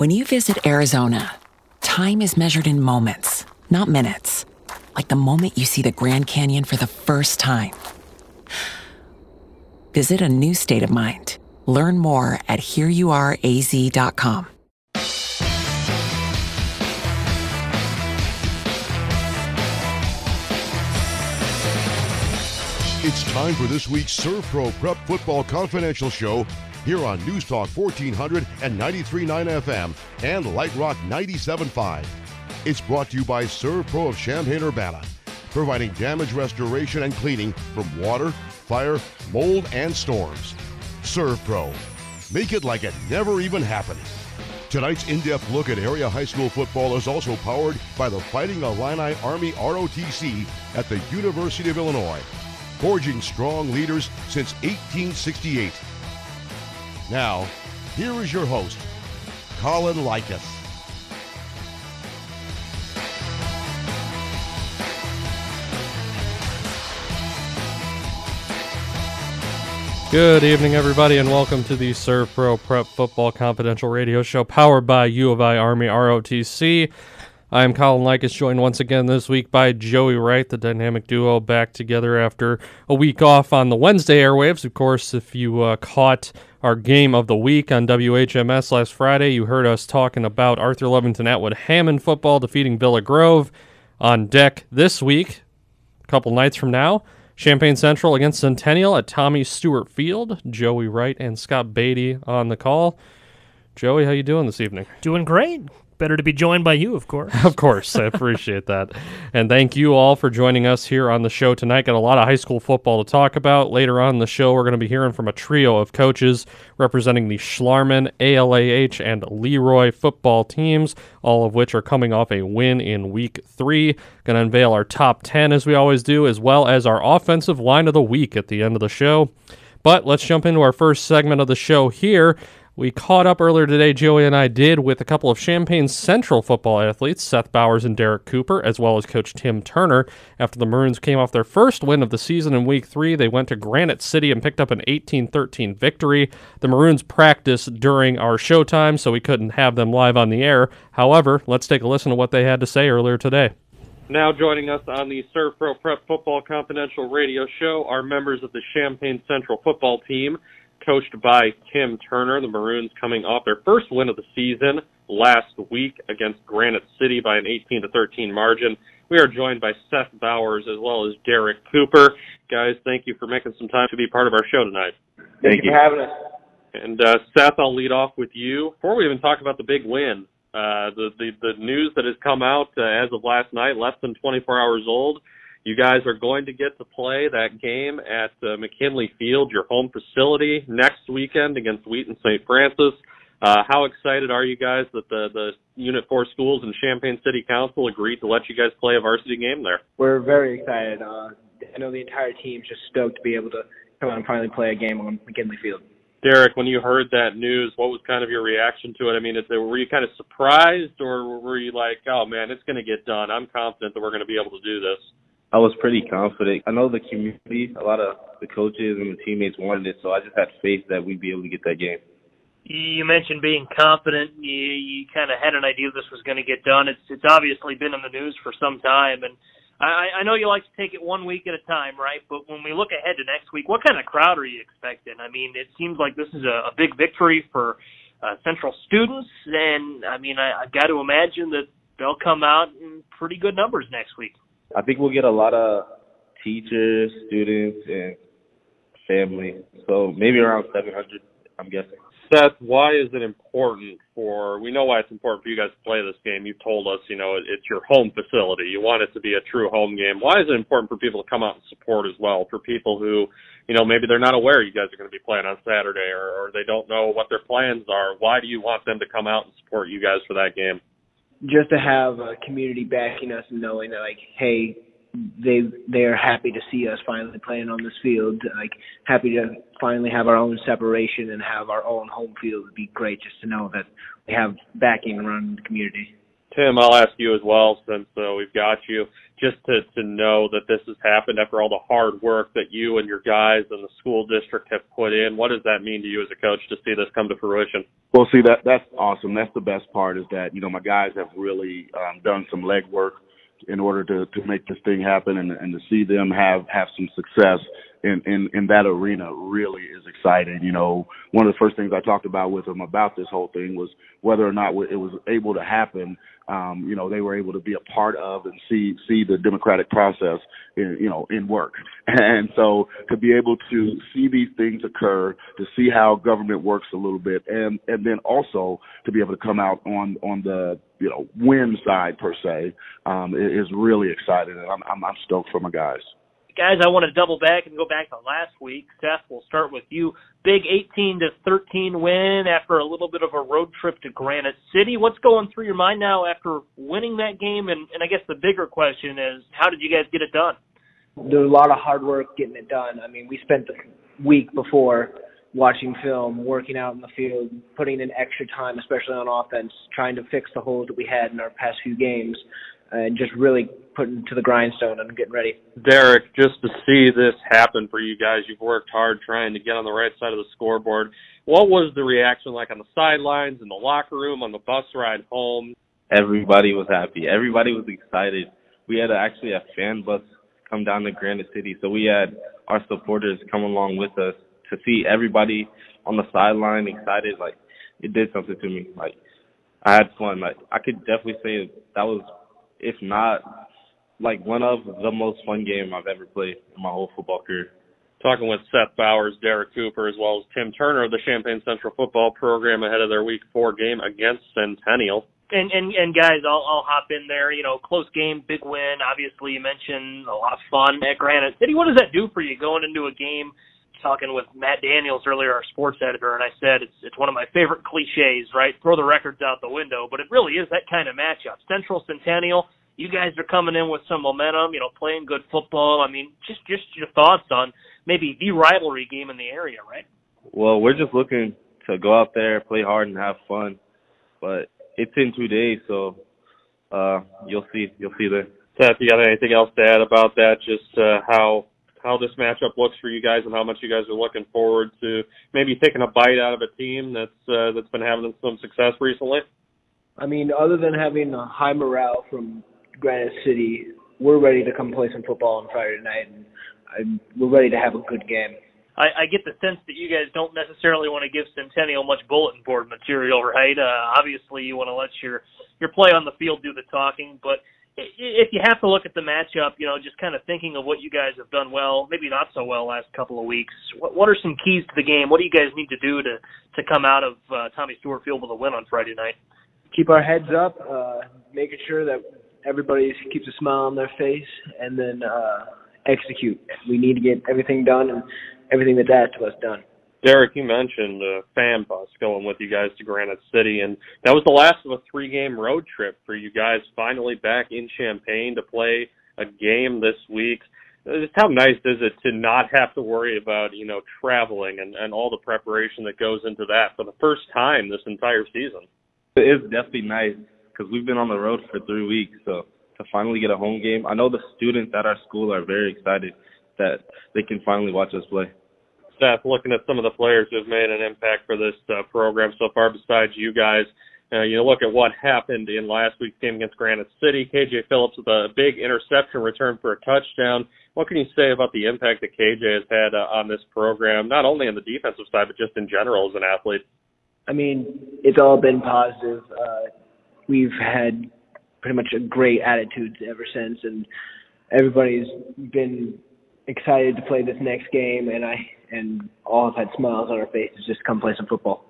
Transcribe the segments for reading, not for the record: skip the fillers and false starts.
When you visit Arizona, time is measured in moments, not minutes. Like the moment you see the Grand Canyon for the first time. Visit a new state of mind. Learn more at hereyouareaz.com. It's time for this week's ServPro Prep Football Confidential Show here on News Talk 1400 and 93.9 FM and Light Rock 97.5. It's brought to you by ServPro of Champaign-Urbana, providing damage restoration and cleaning from water, fire, mold, and storms. ServPro. Make it like it never even happened. Tonight's in-depth look at area high school football is also powered by the Fighting Illini Army ROTC at the University of Illinois, forging strong leaders since 1868. Now, here is your host, Colin Likas. Good evening, everybody, and welcome to the ServPro Prep Football Confidential Radio Show powered by U of I Army ROTC. I am Colin Likas, joined once again this week by Joey Wright, the dynamic duo, back together after a week off on the Wednesday airwaves. Of course, if you caught our game of the week on WHMS last Friday, you heard us talking about Arthur Lovington Atwood Hammond football defeating Villa Grove. On deck this week, a couple nights from now, Champaign Central against Centennial at Tommy Stewart Field. Joey Wright and Scott Beatty on the call. Joey, how you doing this evening? Doing great. Better to be joined by you, of course. Of course. I appreciate that. And thank you all for joining us here on the show tonight. Got a lot of high school football to talk about. Later on in the show, we're going to be hearing from a trio of coaches representing the Schlarman, ALAH, and Leroy football teams, all of which are coming off a win in Week 3. Going to unveil our top 10, as we always do, as well as our offensive line of the week at the end of the show. But let's jump into our first segment of the show here. We caught up earlier today, Joey and I did, with a couple of Champaign Central football athletes, Seth Bowers and Derek Cooper, as well as Coach Tim Turner. After the Maroons came off their first win of the season in Week 3, they went to Granite City and picked up an 18-13 victory. The Maroons practiced during our showtime, so we couldn't have them live on the air. However, let's take a listen to what they had to say earlier today. Now joining us on the ServPro Prep Football Confidential Radio Show are members of the Champaign Central football team, coached by Tim Turner. The Maroons coming off their first win of the season last week against Granite City by an 18-13 margin. We are joined by Seth Bowers as well as Derek Cooper. Guys, thank you for making some time to be part of our show tonight. Thank you for having us. And Seth, I'll lead off with you. Before we even talk about the big win, the news that has come out as of last night, less than 24 hours old, you guys are going to get to play that game at McKinley Field, your home facility, next weekend against Wheaton St. Francis. How excited are you guys that the Unit 4 schools and Champaign City Council agreed to let you guys play a varsity game there? We're very excited. I know the entire team's just stoked to be able to come out and finally play a game on McKinley Field. Derek, when you heard that news, what was kind of your reaction to it? I mean, were you kind of surprised, or were you like, oh, man, it's going to get done. I'm confident that we're going to be able to do this. I was pretty confident. I know the community, a lot of the coaches and the teammates wanted it, so I just had faith that we'd be able to get that game. You mentioned being confident. You kind of had an idea this was going to get done. It's obviously been in the news for some time, and I know you like to take it one week at a time, right? But when we look ahead to next week, what kind of crowd are you expecting? I mean, it seems like this is a big victory for Central students, and, I mean, I've got to imagine that they'll come out in pretty good numbers next week. I think we'll get a lot of teachers, students, and family. So maybe around 700, I'm guessing. Seth, why is it important we know why it's important for you guys to play this game. You've told us, you know, it's your home facility. You want it to be a true home game. Why is it important for people to come out and support as well, for people who, you know, maybe they're not aware you guys are going to be playing on Saturday or they don't know what their plans are? Why do you want them to come out and support you guys for that game? Just to have a community backing us and knowing that, like, hey, they are happy to see us finally playing on this field, like, happy to finally have our own separation and have our own home field would be great, just to know that we have backing around the community. Tim, I'll ask you as well, since we've got you, just to know that this has happened after all the hard work that you and your guys and the school district have put in. What does that mean to you as a coach to see this come to fruition? Well, see, that's awesome. That's the best part, is that, you know, my guys have really done some legwork in order to make this thing happen, and to see them have some success in that arena really is exciting. You know, one of the first things I talked about with them about this whole thing was whether or not it was able to happen. You know, they were able to be a part of and see the democratic process, in work. And so to be able to see these things occur, to see how government works a little bit, and then also to be able to come out on the, win side per se, is really exciting. And I'm stoked for my guys. Guys, I want to double back and go back to last week. Seth, we'll start with you. Big 18-13 win after a little bit of a road trip to Granite City. What's going through your mind now after winning that game? And I guess the bigger question is, how did you guys get it done? There was a lot of hard work getting it done. I mean, we spent the week before watching film, working out in the field, putting in extra time, especially on offense, trying to fix the holes that we had in our past few games, and just really putting to the grindstone and getting ready. Derek, just to see this happen for you guys, you've worked hard trying to get on the right side of the scoreboard. What was the reaction like on the sidelines, in the locker room, on the bus ride home? Everybody was happy. Everybody was excited. We had a fan bus come down to Granite City, so we had our supporters come along with us. To see everybody on the sideline excited, like, it did something to me. Like, I had fun. Like, I could definitely say that was, if not, like, one of the most fun game I've ever played in my whole football career. Talking with Seth Bowers, Derek Cooper, as well as Tim Turner of the Champaign Central football program ahead of their Week 4 game against Centennial. And guys, I'll hop in there. You know, close game, big win. Obviously, you mentioned a lot of fun at Granite City. What does that do for you going into a game? Talking with Matt Daniels earlier, our sports editor, and I said it's one of my favorite cliches, right? Throw the records out the window, but it really is that kind of matchup. Central Centennial, you guys are coming in with some momentum, playing good football. I mean, just your thoughts on maybe the rivalry game in the area, right? Well, we're just looking to go out there, play hard, and have fun. But it's in 2 days, so you'll see there. Seth, you got anything else to add about that? Just how this matchup looks for you guys and how much you guys are looking forward to maybe taking a bite out of a team that's been having some success recently? I mean, other than having a high morale from Granite City, we're ready to come play some football on Friday night, and we're ready to have a good game. I get the sense that you guys don't necessarily want to give Centennial much bulletin board material, right? Obviously, you want to let your play on the field do the talking, but if you have to look at the matchup, just kind of thinking of what you guys have done well, maybe not so well last couple of weeks, what are some keys to the game? What do you guys need to do to come out of Tommy Stewart Field with a win on Friday night? Keep our heads up, making sure that everybody keeps a smile on their face, and then execute. We need to get everything done and everything that's asked of us done. Derek, you mentioned a fan bus going with you guys to Granite City, and that was the last of a 3-game road trip for you guys finally back in Champaign to play a game this week. Just how nice is it to not have to worry about, traveling and all the preparation that goes into that for the first time this entire season? It is definitely nice because we've been on the road for 3 weeks, so to finally get a home game, I know the students at our school are very excited that they can finally watch us play. Seth, looking at some of the players who have made an impact for this program so far besides you guys, you look at what happened in last week's game against Granite City. KJ Phillips with a big interception return for a touchdown. What can you say about the impact that KJ has had on this program, not only on the defensive side, but just in general as an athlete? I mean, it's all been positive. We've had pretty much a great attitude ever since, and everybody's been excited to play this next game, and all have had smiles on our faces just come play some football.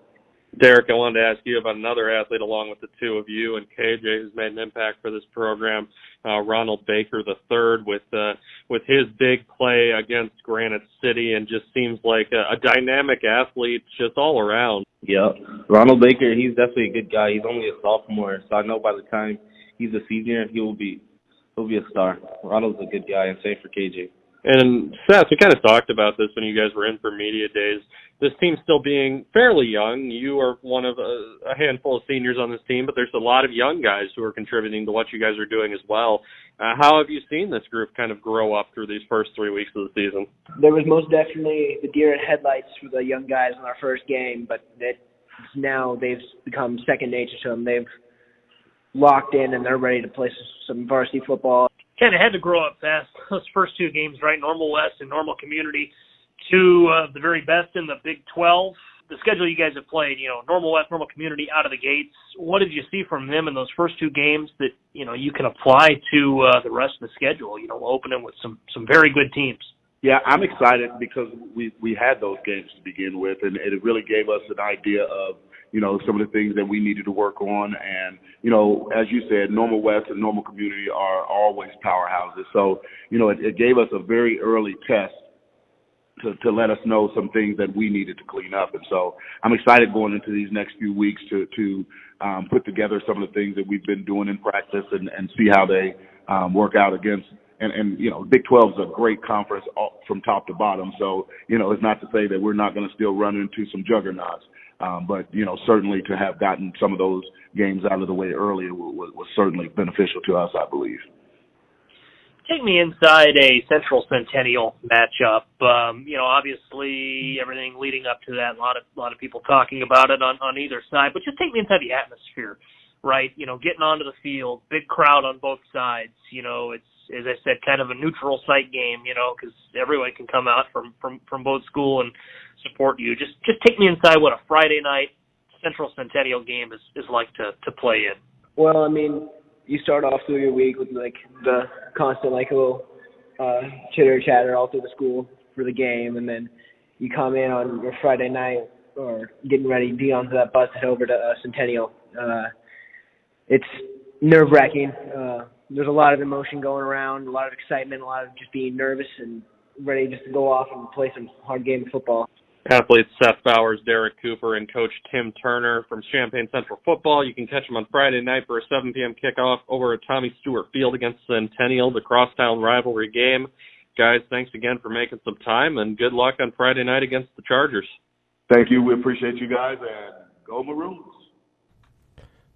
Derek, I wanted to ask you about another athlete along with the two of you and KJ who's made an impact for this program, Ronald Baker III, with his big play against Granite City, and just seems like a dynamic athlete just all around. Yeah, Ronald Baker, he's definitely a good guy. He's only a sophomore, so I know by the time he's a senior, he'll be a star. Ronald's a good guy, and same for KJ. And Seth, we kind of talked about this when you guys were in for media days. this team still being fairly young. You are one of a handful of seniors on this team, but there's a lot of young guys who are contributing to what you guys are doing as well. How have you seen this group kind of grow up through these first 3 weeks of the season? There was most definitely the deer in headlights for the young guys in our first game, but now they've become second nature to them. They've locked in, and they're ready to play some varsity football. Kind of had to grow up fast. Those first two games, right, Normal West and Normal Community, two of the very best in the Big 12. The schedule you guys have played, you know, Normal West, Normal Community out of the gates. What did you see from them in those first two games that, you know, you can apply to the rest of the schedule? You know, we'll open them with some very good teams. Yeah, I'm excited because we had those games to begin with, and it really gave us an idea of, you know, some of the things that we needed to work on. And, you know, as you said, Normal West and Normal Community are always powerhouses. So, you know, it gave us a very early test to let us know some things that we needed to clean up. And so I'm excited going into these next few weeks to put together some of the things that we've been doing in practice and see how they work out against. And you know, Big 12 is a great conference from top to bottom. So, you know, it's not to say that we're not going to still run into some juggernauts. But, you know, certainly to have gotten some of those games out of the way earlier was certainly beneficial to us, I believe. Take me inside a Central Centennial matchup. You know, obviously everything leading up to that, a lot of people talking about it on either side. But just take me inside the atmosphere, right? You know, getting onto the field, big crowd on both sides. You know, it's, as I said, kind of a neutral site game, you know, because everyone can come out from both school and support you. Just take me inside what a Friday night Central Centennial game is like to play in. Well, I mean, you start off through your week with like the constant like little chitter chatter all through the school for the game, and then you come in on your Friday night or getting ready to be onto that bus head over to Centennial. It's nerve wracking. There's a lot of emotion going around, a lot of excitement, a lot of just being nervous and ready just to go off and play some hard game of football. Athletes Seth Bowers, Derek Cooper, and Coach Tim Turner from Champaign Central Football. You can catch them on Friday night for a 7 p.m. kickoff over at Tommy Stewart Field against Centennial, the crosstown rivalry game. Guys, thanks again for making some time, and good luck on Friday night against the Chargers. Thank you. We appreciate you guys, and go Maroons.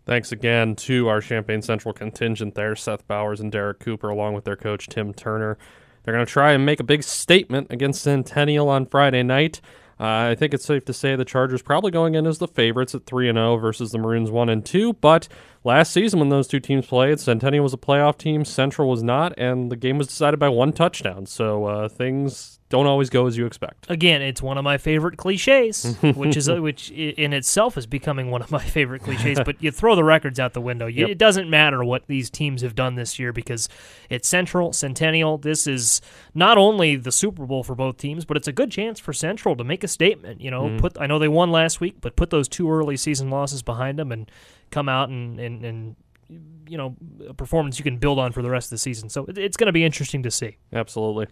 Thanks again to our Champaign Central contingent there, Seth Bowers and Derek Cooper, along with their coach Tim Turner. They're going to try and make a big statement against Centennial on Friday night. I think it's safe to say the Chargers probably going in as the favorites at 3-0 versus the Maroons 1-2, but last season when those two teams played, Centennial was a playoff team, Central was not, and the game was decided by one touchdown, so things don't always go as you expect. Again, it's one of my favorite cliches, which in itself is becoming one of my favorite cliches, but you throw the records out the window. Yep. It doesn't matter what these teams have done this year because it's Central, Centennial. This is not only the Super Bowl for both teams, but it's a good chance for Central to make a statement. You know, I know they won last week, but put those two early season losses behind them and come out and you know, a performance you can build on for the rest of the season. So it's going to be interesting to see. Absolutely.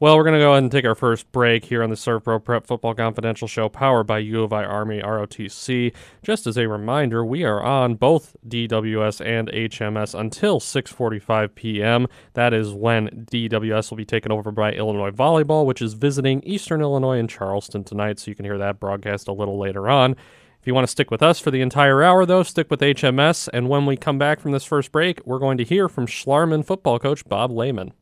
Well, we're going to go ahead and take our first break here on the Servpro Prep Football Confidential Show, powered by U of I Army ROTC. Just as a reminder, we are on both DWS and HMS until 6:45 p.m. That is when DWS will be taken over by Illinois Volleyball, which is visiting Eastern Illinois in Charleston tonight, so you can hear that broadcast a little later on. If you want to stick with us for the entire hour, though, stick with HMS. And when we come back from this first break, we're going to hear from Schlarman football coach Bob Lehman.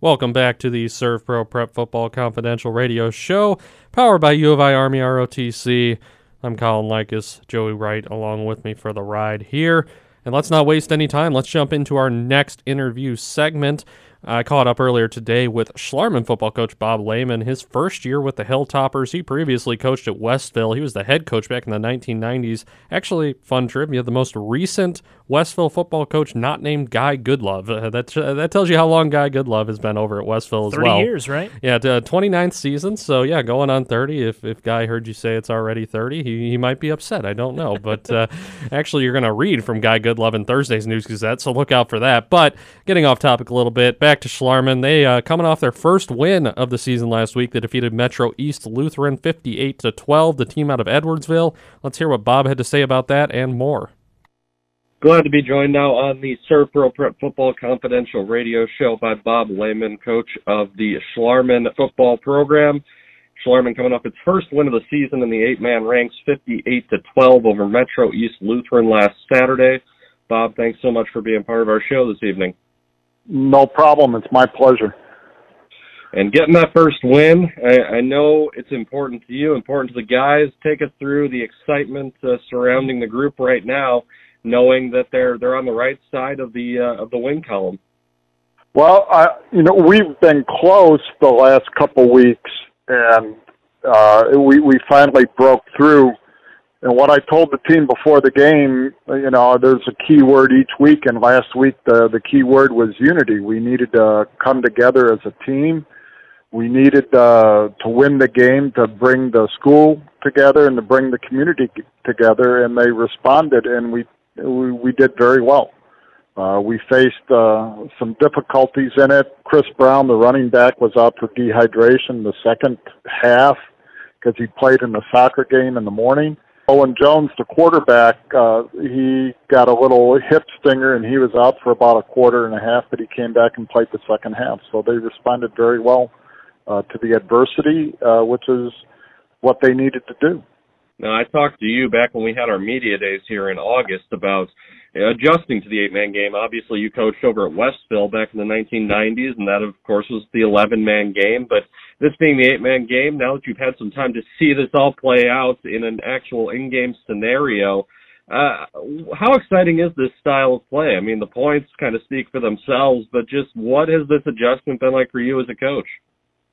Welcome back to the ServPro Prep Football Confidential Radio Show, powered by U of I Army ROTC. I'm Colin Likas, Joey Wright, along with me for the ride here. And let's not waste any time. Let's jump into our next interview segment. I caught up earlier today with Schlarman football coach Bob Lehman. His first year with the Hilltoppers, he previously coached at Westville. He was the head coach back in the 1990s. Actually, fun trivia, the most recent Westville football coach not named Guy Goodlove. That tells you how long Guy Goodlove has been over at Westville as 30 well. 30 years, right? Yeah, 29th season, so yeah, going on 30. If Guy heard you say it's already 30, he might be upset. I don't know, but actually you're going to read from Guy Goodlove in Thursday's News Gazette, so look out for that. But getting off topic a little bit, back to Schlarman. They coming off their first win of the season last week. They defeated Metro East Lutheran 58-12, the team out of Edwardsville. Let's hear what Bob had to say about that and more. Glad to be joined now on the Servpro Prep Football Confidential Radio Show by Bob Lehman, coach of the Schlarman football program. Schlarman coming up its first win of the season in the eight-man ranks, 58-12 over Metro East Lutheran last Saturday. Bob, thanks so much for being part of our show this evening. No problem. It's my pleasure. And getting that first win, I know it's important to you, important to the guys. Take us through the excitement surrounding the group right now, knowing that they're on the right side of the win column. Well, we've been close the last couple weeks, and we finally broke through. And what I told the team before the game, there's a key word each week, and last week the key word was unity. We needed to come together as a team. We needed to win the game to bring the school together and to bring the community together, and they responded, and we did very well. We faced some difficulties in it. Chris Brown, the running back, was out for dehydration the second half because he played in the soccer game in the morning. Owen Jones, the quarterback, he got a little hip stinger, and he was out for about a quarter and a half, but he came back and played the second half. So they responded very well to the adversity, which is what they needed to do. Now, I talked to you back when we had our media days here in August about adjusting to the eight-man game. Obviously, you coached over at Westville back in the 1990s, and that, of course, was the 11-man game. But this being the eight-man game, now that you've had some time to see this all play out in an actual in-game scenario, how exciting is this style of play? I mean, the points kind of speak for themselves, but just what has this adjustment been like for you as a coach?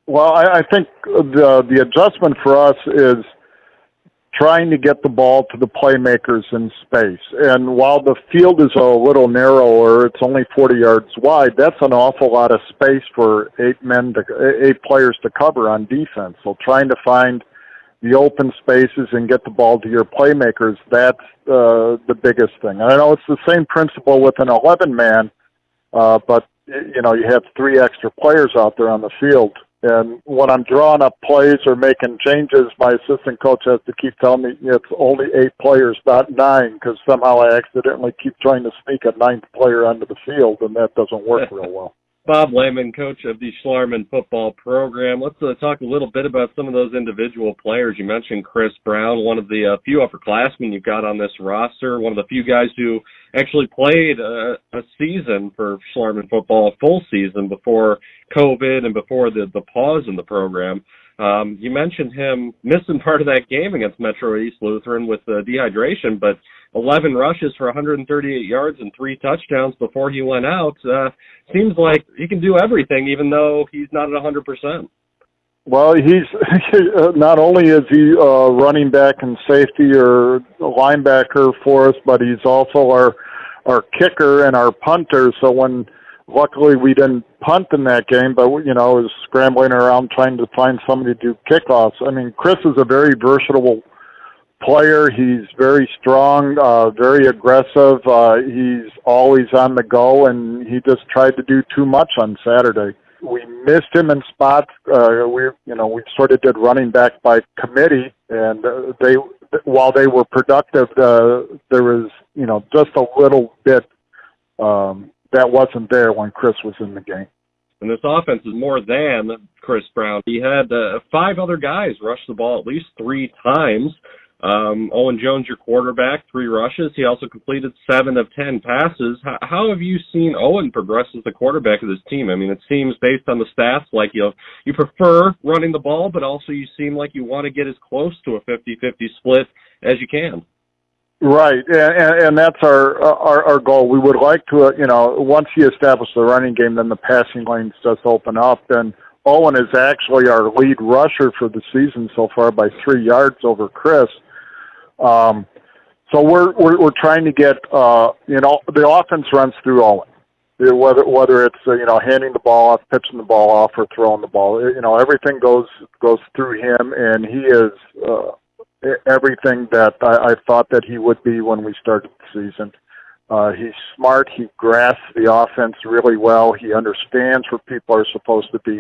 Well, I think the adjustment for us is trying to get the ball to the playmakers in space. And while the field is a little narrower, it's only 40 yards wide, that's an awful lot of space for eight players to cover on defense. So trying to find the open spaces and get the ball to your playmakers, that's the biggest thing. And I know it's the same principle with an 11-man, but you have three extra players out there on the field. And when I'm drawing up plays or making changes, my assistant coach has to keep telling me it's only eight players, not nine, because somehow I accidentally keep trying to sneak a ninth player onto the field, and that doesn't work real well. Bob Lehman, coach of the Schlarman football program. Let's talk a little bit about some of those individual players. You mentioned Chris Brown, one of the few upperclassmen you've got on this roster, one of the few guys who actually played a season for Schlarman football, a full season before COVID and before the pause in the program. You mentioned him missing part of that game against Metro East Lutheran with dehydration, but 11 rushes for 138 yards and three touchdowns before he went out. Seems like he can do everything, even though he's not at 100%. Well, he's not only is he running back and safety or linebacker for us, but he's also our kicker and our punter. So when luckily we didn't punt in that game, but was scrambling around trying to find somebody to do kickoffs. I mean, Chris is a very versatile player. He's very strong, very aggressive. He's always on the go, and he just tried to do too much on Saturday. We missed him in spots. We sort of did running back by committee, and while they were productive, there was just a little bit that wasn't there when Chris was in the game. And this offense is more than Chris Brown. He had five other guys rush the ball at least three times. Owen Jones, your quarterback, three rushes. He also completed 7 of 10 passes. How have you seen Owen progress as the quarterback of this team? I mean, it seems based on the stats like you prefer running the ball, but also you seem like you want to get as close to a 50-50 split as you can. Right, and that's our goal. We would like to, once you establish the running game, then the passing lanes just open up. And Owen is actually our lead rusher for the season so far by 3 yards over Chris. So we're trying to get the offense runs through Owen, whether it's handing the ball off, pitching the ball off, or throwing the ball. Everything goes through him, and he is everything that I thought that he would be when we started the season. He's smart. He grasps the offense really well. He understands where people are supposed to be,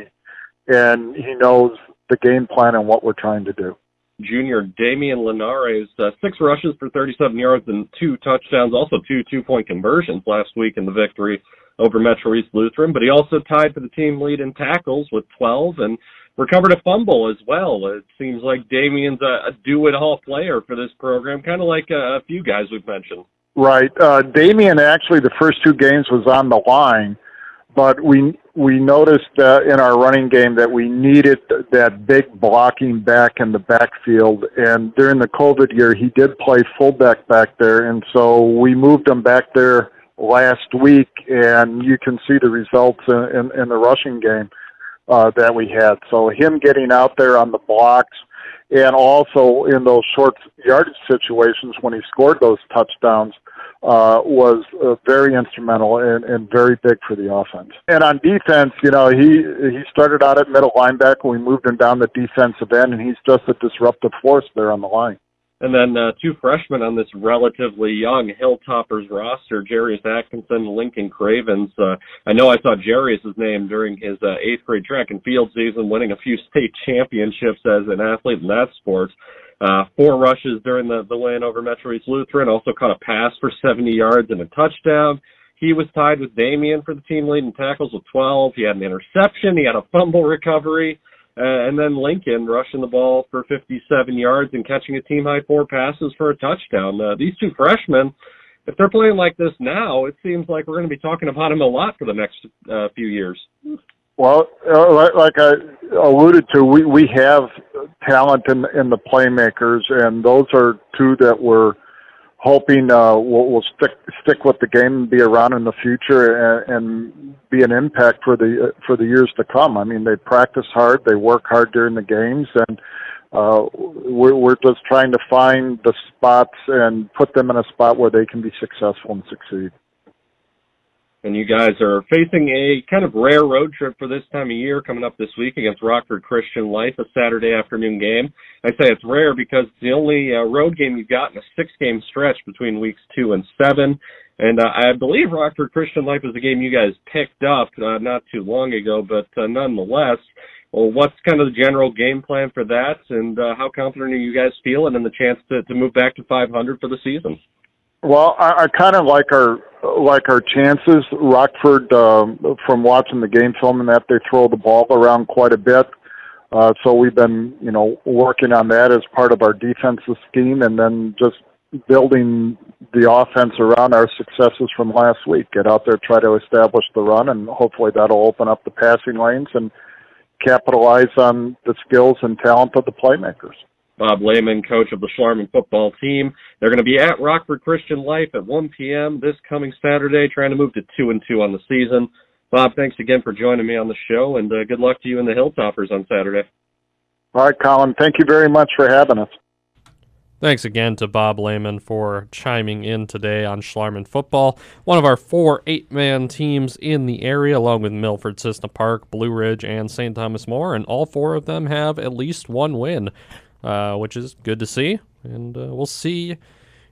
and he knows the game plan and what we're trying to do. Junior Damian Linares, six rushes for 37 yards and two touchdowns, also two two-point conversions last week in the victory over Metro East Lutheran, but he also tied for the team lead in tackles with 12, and recovered a fumble as well. It seems like Damian's a do-it-all player for this program, kind of like a few guys we've mentioned. Right. Damian, actually, the first two games was on the line, but we noticed in our running game that we needed that big blocking back in the backfield, and during the COVID year, he did play fullback back there, and so we moved him back there last week, and you can see the results in the rushing game that we had. So him getting out there on the blocks, and also in those short yardage situations when he scored those touchdowns, was very instrumental and very big for the offense. And on defense, you know, he started out at middle linebacker. We moved him down the defensive end, and he's just a disruptive force there on the line. And then two freshmen on this relatively young Hilltoppers roster, Jarius Atkinson, Lincoln Cravens. I know I saw Jarius' name during his eighth grade track and field season, winning a few state championships as an athlete in that sport. Four rushes during the win over Metro East Lutheran, also caught a pass for 70 yards and a touchdown. He was tied with Damian for the team lead in tackles with 12. He had an interception. He had a fumble recovery. And then Lincoln rushing the ball for 57 yards and catching a team-high four passes for a touchdown. These two freshmen, if they're playing like this now, it seems like we're going to be talking about them a lot for the next few years. Well, like I alluded to, we have talent in the playmakers, and those are two that we're hoping will stick with the game and be around in the future and be an impact for the years to come. I mean, they practice hard, they work hard during the games, and we're just trying to find the spots and put them in a spot where they can be successful and succeed. And you guys are facing a kind of rare road trip for this time of year coming up this week against Rockford Christian Life, a Saturday afternoon game. I say it's rare because it's the only road game you've got in a six-game stretch between weeks 2 and 7. And I believe Rockford Christian Life is a game you guys picked up not too long ago, but nonetheless, well, what's kind of the general game plan for that, and how confident are you guys feeling in the chance to move back to 500 for the season? Well, I kind of like our chances. Rockford, from watching the game film and that, they throw the ball around quite a bit. So we've been, you know, working on that as part of our defensive scheme, and then just building the offense around our successes from last week. Get out there, try to establish the run, and hopefully that'll open up the passing lanes and capitalize on the skills and talent of the playmakers. Bob Lehman, coach of the Schlarman football team. They're going to be at Rockford Christian Life at 1 p.m. this coming Saturday, trying to move to 2-2 on the season. Bob, thanks again for joining me on the show, and good luck to you and the Hilltoppers on Saturday. All right, Colin, thank you very much for having us. Thanks again to Bob Lehman for chiming in today on Schlarman football, one of our four 8-man teams in the area, along with Milford, Cessna Park, Blue Ridge, and St. Thomas More, and all four of them have at least one win. Which is good to see, and we'll see.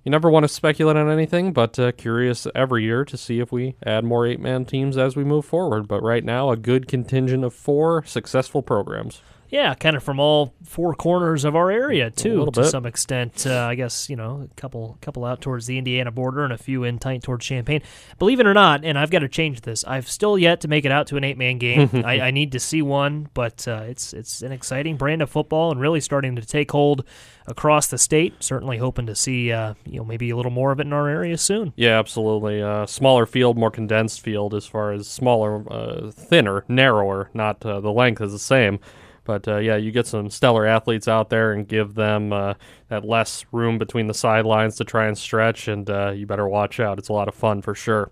You never want to speculate on anything, but curious every year to see if we add more 8-man teams as we move forward. But right now, a good contingent of four successful programs. Yeah, kind of from all four corners of our area, too, to some extent. I guess, you know, a couple out towards the Indiana border and a few in tight towards Champaign. Believe it or not, and I've got to change this, I've still yet to make it out to an 8-man game. I need to see one, but it's an exciting brand of football and really starting to take hold across the state. Certainly hoping to see, you know, maybe a little more of it in our area soon. Yeah, absolutely. Smaller field, more condensed field as far as smaller, thinner, narrower, not the length is the same. But, yeah, you get some stellar athletes out there and give them that less room between the sidelines to try and stretch, and you better watch out. It's a lot of fun for sure.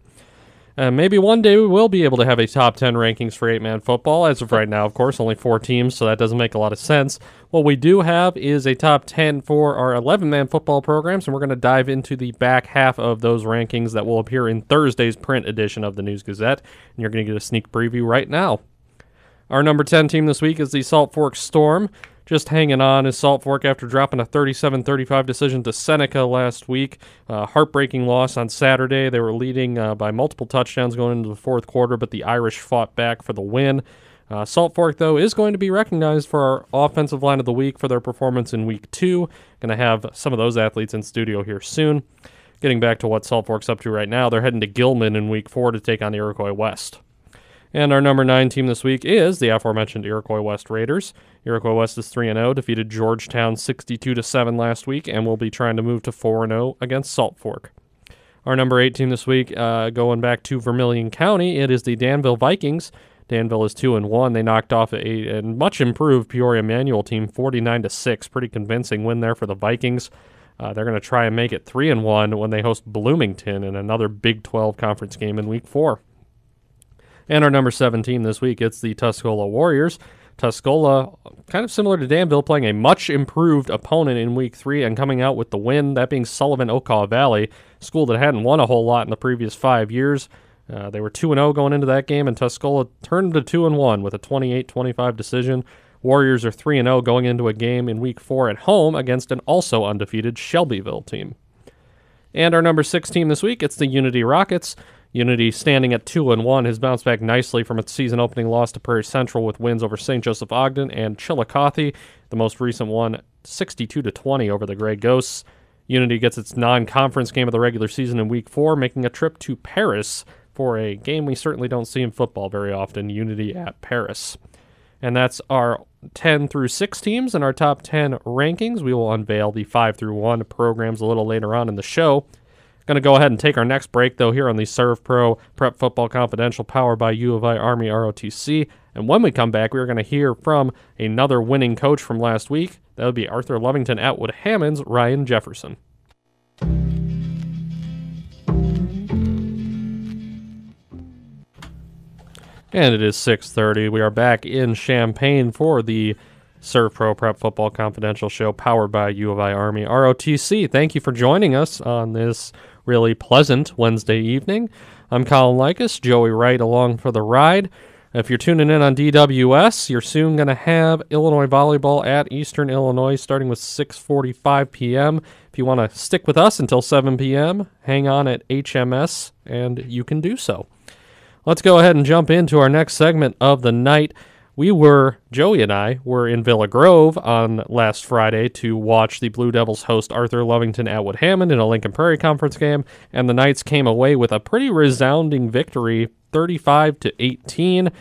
Maybe one day we will be able to have a top 10 rankings for 8-man football. As of right now, of course, only four teams, so that doesn't make a lot of sense. What we do have is a top 10 for our 11-man football programs, and we're going to dive into the back half of those rankings that will appear in Thursday's print edition of the News Gazette, and you're going to get a sneak preview right now. Our number 10 team this week is the Salt Fork Storm. Just hanging on is Salt Fork after dropping a 37-35 decision to Seneca last week. Heartbreaking loss on Saturday. They were leading by multiple touchdowns going into the fourth quarter, but the Irish fought back for the win. Salt Fork, though, is going to be recognized for our offensive line of the week for their performance in week 2. Going to have some of those athletes in studio here soon. Getting back to what Salt Fork's up to right now, they're heading to Gilman in week 4 to take on Iroquois West. And our number 9 team this week is the aforementioned Iroquois West Raiders. Iroquois West is 3-0, defeated Georgetown 62-7 last week, and will be trying to move to 4-0 against Salt Fork. Our number 8 team this week, going back to Vermilion County, it is the Danville Vikings. Danville is 2-1. They knocked off a much improved Peoria Manual team 49-6. Pretty convincing win there for the Vikings. They're going to try and make it 3-1 when they host Bloomington in another Big 12 conference game in Week 4. And our number 7 team this week, it's the Tuscola Warriors. Tuscola, kind of similar to Danville, playing a much improved opponent in Week 3 and coming out with the win, that being Sullivan Okaw Valley, school that hadn't won a whole lot in the previous 5 years. They were 2-0 going into that game, and Tuscola turned to 2-1 with a 28-25 decision. Warriors are 3-0 going into a game in Week 4 at home against an also undefeated Shelbyville team. And our number 6 team this week, it's the Unity Rockets. Unity, standing at 2-1, has bounced back nicely from its season-opening loss to Prairie Central with wins over St. Joseph Ogden and Chillicothe, the most recent one 62-20 over the Gray Ghosts. Unity gets its non-conference game of the regular season in Week 4, making a trip to Paris for a game we certainly don't see in football very often, Unity at Paris. And that's our 10 through 6 teams and our top 10 rankings. We will unveil the 5 through 1 programs a little later on in the show. Going to go ahead and take our next break, though, here on the Serve Pro Prep Football Confidential, powered by U of I Army ROTC. And when we come back, we're going to hear from another winning coach from last week. That would be Arthur Lovington Atwood Hammond's Ryan Jefferson. And it is 6:30. We are back in Champaign for the Serve Pro Prep Football Confidential show, powered by U of I Army ROTC. Thank you for joining us on this really pleasant Wednesday evening. I'm Colin Likas, Joey Wright along for the ride. If you're tuning in on DWS, you're soon going to have Illinois volleyball at Eastern Illinois starting with 6:45 p.m. If you want to stick with us until 7 p.m., hang on at HMS, and you can do so. Let's go ahead and jump into our next segment of the night. Joey and I were in Villa Grove on last Friday to watch the Blue Devils host Arthur Lovington Atwood Hammond in a Lincoln Prairie Conference game, and the Knights came away with a pretty resounding victory, 35-18.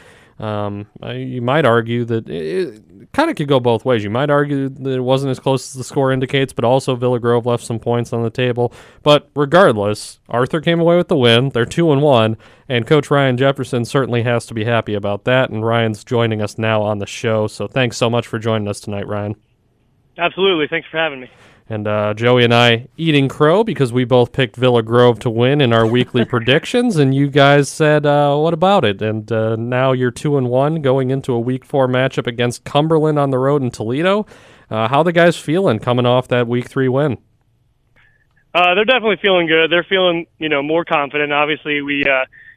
You might argue that it kind of could go both ways. You might argue that it wasn't as close as the score indicates, but also Villa Grove left some points on the table. But regardless, Arthur came away with the win. They're 2-1, and Coach Ryan Jefferson certainly has to be happy about that. And Ryan's joining us now on the show, so thanks so much for joining us tonight, Ryan. Absolutely. Thanks for having me. And Joey and I eating crow because we both picked Villa Grove to win in our weekly predictions, and you guys said, what about it? And now you're 2-1 going into a Week 4 matchup against Cumberland on the road in Toledo. How are the guys feeling coming off that Week 3 win? They're definitely feeling good. They're feeling, more confident. Obviously, we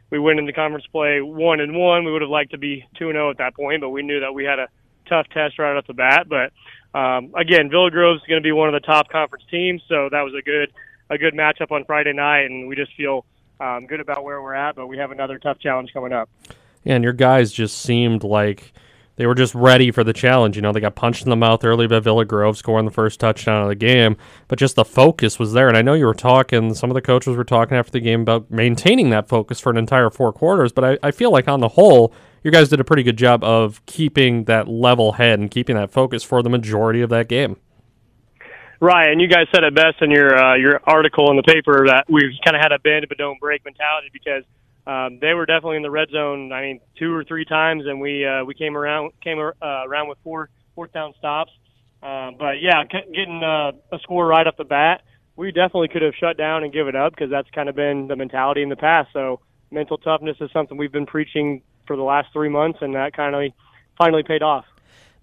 went into conference play 1-1. We would have liked to be 2-0 at that point, but we knew that we had a tough test right off the bat. But again, Villa Grove's going to be one of the top conference teams, so that was a good matchup on Friday night, and we just feel good about where we're at, but we have another tough challenge coming up. And your guys just seemed like they were just ready for the challenge. They got punched in the mouth early by Villa Grove, scoring the first touchdown of the game, but just the focus was there. And I know you were talking, some of the coaches were talking after the game about maintaining that focus for an entire 4 quarters, but I feel like on the whole, you guys did a pretty good job of keeping that level head and keeping that focus for the majority of that game. Right, and you guys said it best in your article in the paper that we've kind of had a bend but don't break mentality, because they were definitely in the red zone. 2 or 3 times, and we came around with fourth down stops. But yeah, getting a score right off the bat, we definitely could have shut down and give it up, because that's kind of been the mentality in the past. So mental toughness is something we've been preaching for the last 3 months, and that kind of finally paid off.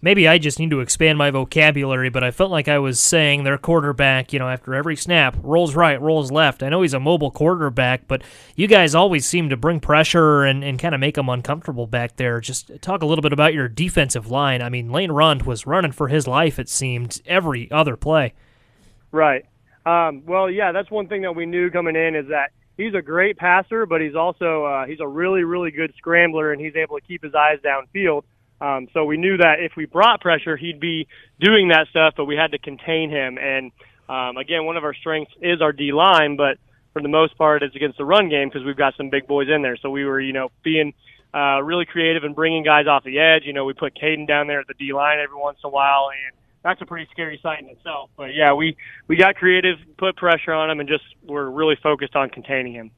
Maybe I just need to expand my vocabulary, but I felt like I was saying their quarterback, after every snap, rolls right, rolls left. I know he's a mobile quarterback, but you guys always seem to bring pressure and kind of make them uncomfortable back there. Just talk a little bit about your defensive line. Lane Rund was running for his life, it seemed, every other play. Right. Well, yeah, that's one thing that we knew coming in, is that he's a great passer, but he's also he's a really, really good scrambler, and he's able to keep his eyes downfield. So we knew that if we brought pressure, he'd be doing that stuff, but we had to contain him. And, again, one of our strengths is our D-line, but for the most part it's against the run game, because we've got some big boys in there. So we were, being really creative and bringing guys off the edge. You know, we put Caden down there at the D-line every once in a while, and that's a pretty scary sight in itself. But, yeah, we got creative, put pressure on him, and just were really focused on containing him.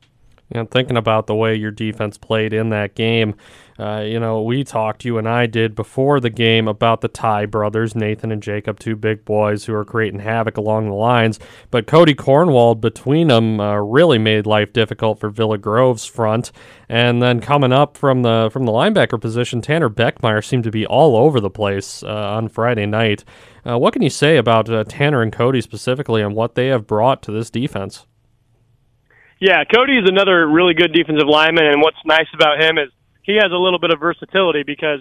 And thinking about the way your defense played in that game, you know, we talked, you and I did, before the game about the Ty brothers, Nathan and Jacob, two big boys who are creating havoc along the lines. But Cody Cornwald, between them, really made life difficult for Villa Grove's front. And then coming up from the linebacker position, Tanner Beckmeyer seemed to be all over the place on Friday night. What can you say about Tanner and Cody specifically and what they have brought to this defense? Yeah, Cody is another really good defensive lineman, and what's nice about him is he has a little bit of versatility because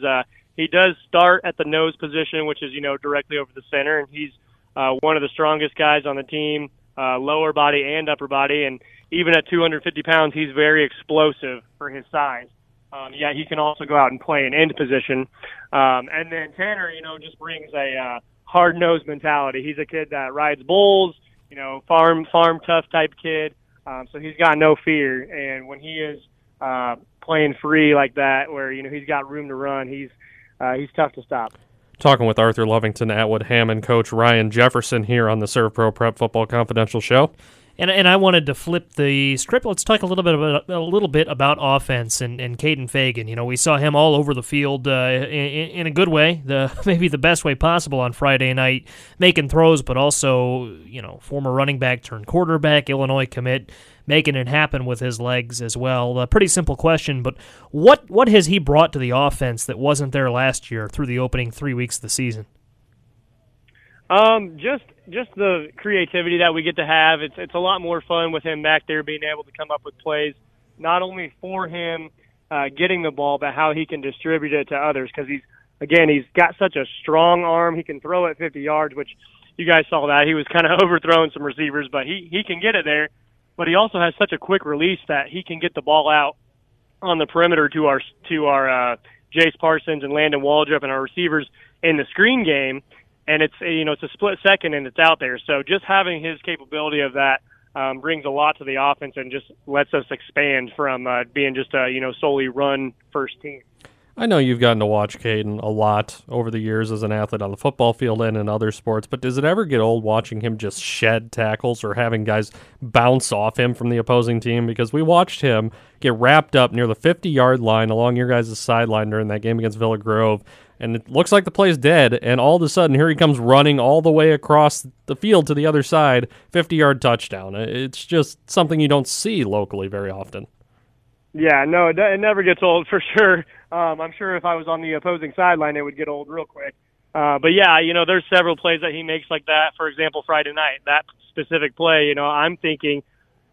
he does start at the nose position, which is, you know, directly over the center, and he's one of the strongest guys on the team, lower body and upper body, and even at 250 pounds, he's very explosive for his size. Yeah, he can also go out and play an end position. And then Tanner, you know, just brings a hard-nosed mentality. He's a kid that rides bulls, you know, farm tough type kid. So he's got no fear, and when he is playing free like that, where, you know, he's got room to run, he's tough to stop. Talking with Arthur Lovington, Atwood Hammond coach Ryan Jefferson here on the Serve Pro Prep Football Confidential Show. And I wanted to flip the script. Let's talk a little bit about offense and Caden Fagan. You know, we saw him all over the field in a good way, maybe the best way possible on Friday night, making throws, but also, you know, former running back turned quarterback, Illinois commit, making it happen with his legs as well. A pretty simple question, but what has he brought to the offense that wasn't there last year through the opening 3 weeks of the season? Just the creativity that we get to have. It's a lot more fun with him back there being able to come up with plays, not only for him getting the ball, but how he can distribute it to others. Because he's got such a strong arm. He can throw it 50 yards, which you guys saw that. He was kind of overthrowing some receivers, but he can get it there. But he also has such a quick release that he can get the ball out on the perimeter to our Jace Parsons and Landon Waldrop and our receivers in the screen game. And it's a split second and it's out there. So just having his capability of that brings a lot to the offense and just lets us expand from being just a, you know, solely run first team. I know you've gotten to watch Caden a lot over the years as an athlete on the football field and in other sports, but does it ever get old watching him just shed tackles or having guys bounce off him from the opposing team? Because we watched him get wrapped up near the 50-yard line along your guys' sideline during that game against Villa Grove. And it looks like the play's dead, and all of a sudden, here he comes running all the way across the field to the other side, 50-yard touchdown. It's just something you don't see locally very often. Yeah, no, it never gets old for sure. I'm sure if I was on the opposing sideline, it would get old real quick. But, yeah, you know, there's several plays that he makes like that. For example, Friday night, that specific play, you know, I'm thinking,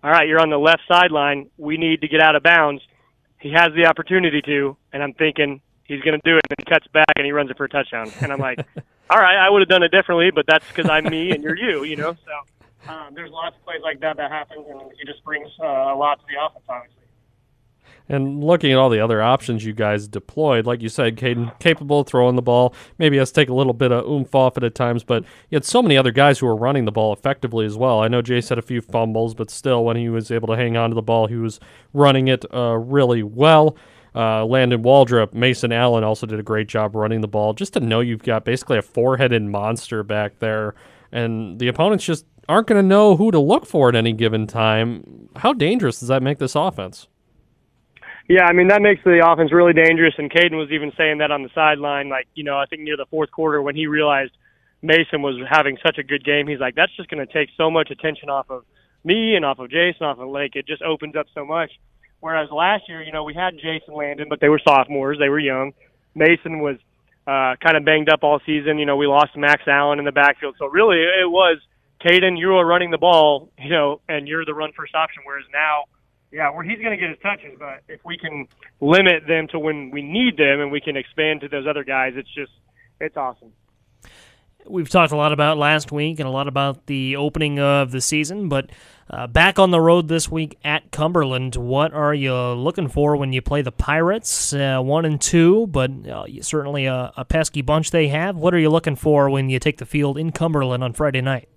all right, you're on the left sideline. We need to get out of bounds. He has the opportunity to, and I'm thinking – he's going to do it, and he cuts back, and he runs it for a touchdown. And I'm like, all right, I would have done it differently, but that's because I'm me and you're you, you know? So there's lots of plays like that happen, and it just brings a lot to the offense, obviously. And looking at all the other options you guys deployed, like you said, Caden capable of throwing the ball, maybe has to take a little bit of oomph off it at times, but you had so many other guys who were running the ball effectively as well. I know Jace had a few fumbles, but still when he was able to hang on to the ball, he was running it really well. Landon Waldrop, Mason Allen also did a great job running the ball. Just to know you've got basically a four-headed monster back there, and the opponents just aren't going to know who to look for at any given time. How dangerous does that make this offense? Yeah, I mean, that makes the offense really dangerous, and Caden was even saying that on the sideline. Like, you know, I think near the fourth quarter when he realized Mason was having such a good game, he's like, that's just going to take so much attention off of me and off of Jason, off of Lake. It just opens up so much. Whereas last year, you know, we had Jason Landon, but they were sophomores. They were young. Mason was kind of banged up all season. You know, we lost Max Allen in the backfield. So really it was, Caden, you are running the ball, you know, and you're the run-first option. Whereas now, yeah, he's going to get his touches, but if we can limit them to when we need them and we can expand to those other guys, it's awesome. We've talked a lot about last week and a lot about the opening of the season, but back on the road this week at Cumberland, what are you looking for when you play the Pirates? 1-2, but certainly a pesky bunch they have. What are you looking for when you take the field in Cumberland on Friday night?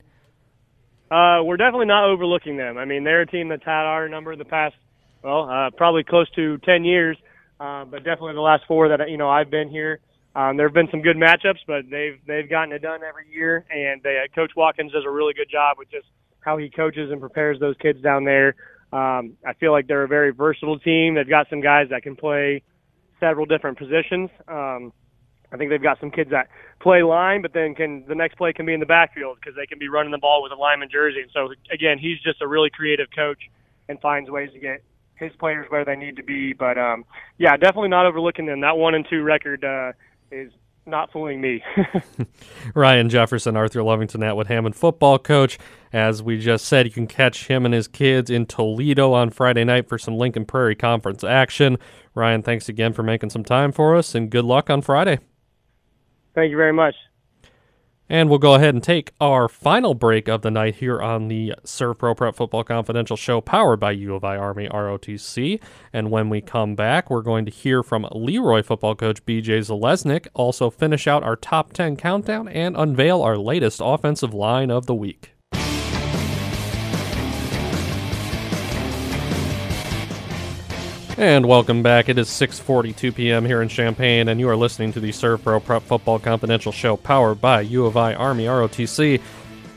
We're definitely not overlooking them. I mean, they're a team that's had our number in the past, probably close to 10 years. But definitely the last four that, you know, I've been here, there have been some good matchups, but they've gotten it done every year. And Coach Watkins does a really good job with just how he coaches and prepares those kids down there. I feel like they're a very versatile team. They've got some guys that can play several different positions. I think they've got some kids that play line, but then the next play can be in the backfield because they can be running the ball with a lineman jersey. And so, again, he's just a really creative coach and finds ways to get his players where they need to be. But, yeah, definitely not overlooking them. That 1-2 record is not fooling me. Ryan Jefferson, Arthur Lovington Atwood Hammond football coach. As we just said, you can catch him and his kids in Toledo on Friday night for some Lincoln Prairie Conference action. Ryan, thanks again for making some time for us, and good luck on Friday. Thank you very much. And we'll go ahead and take our final break of the night here on the Serve Pro Prep Football Confidential Show powered by U of I Army ROTC. And when we come back, we're going to hear from Leroy football coach BJ Zalesnik, also finish out our top 10 countdown and unveil our latest offensive line of the week. And welcome back. It is 6:42 p.m. here in Champaign, and you are listening to the Serve Pro Prep Football Confidential Show powered by U of I Army ROTC.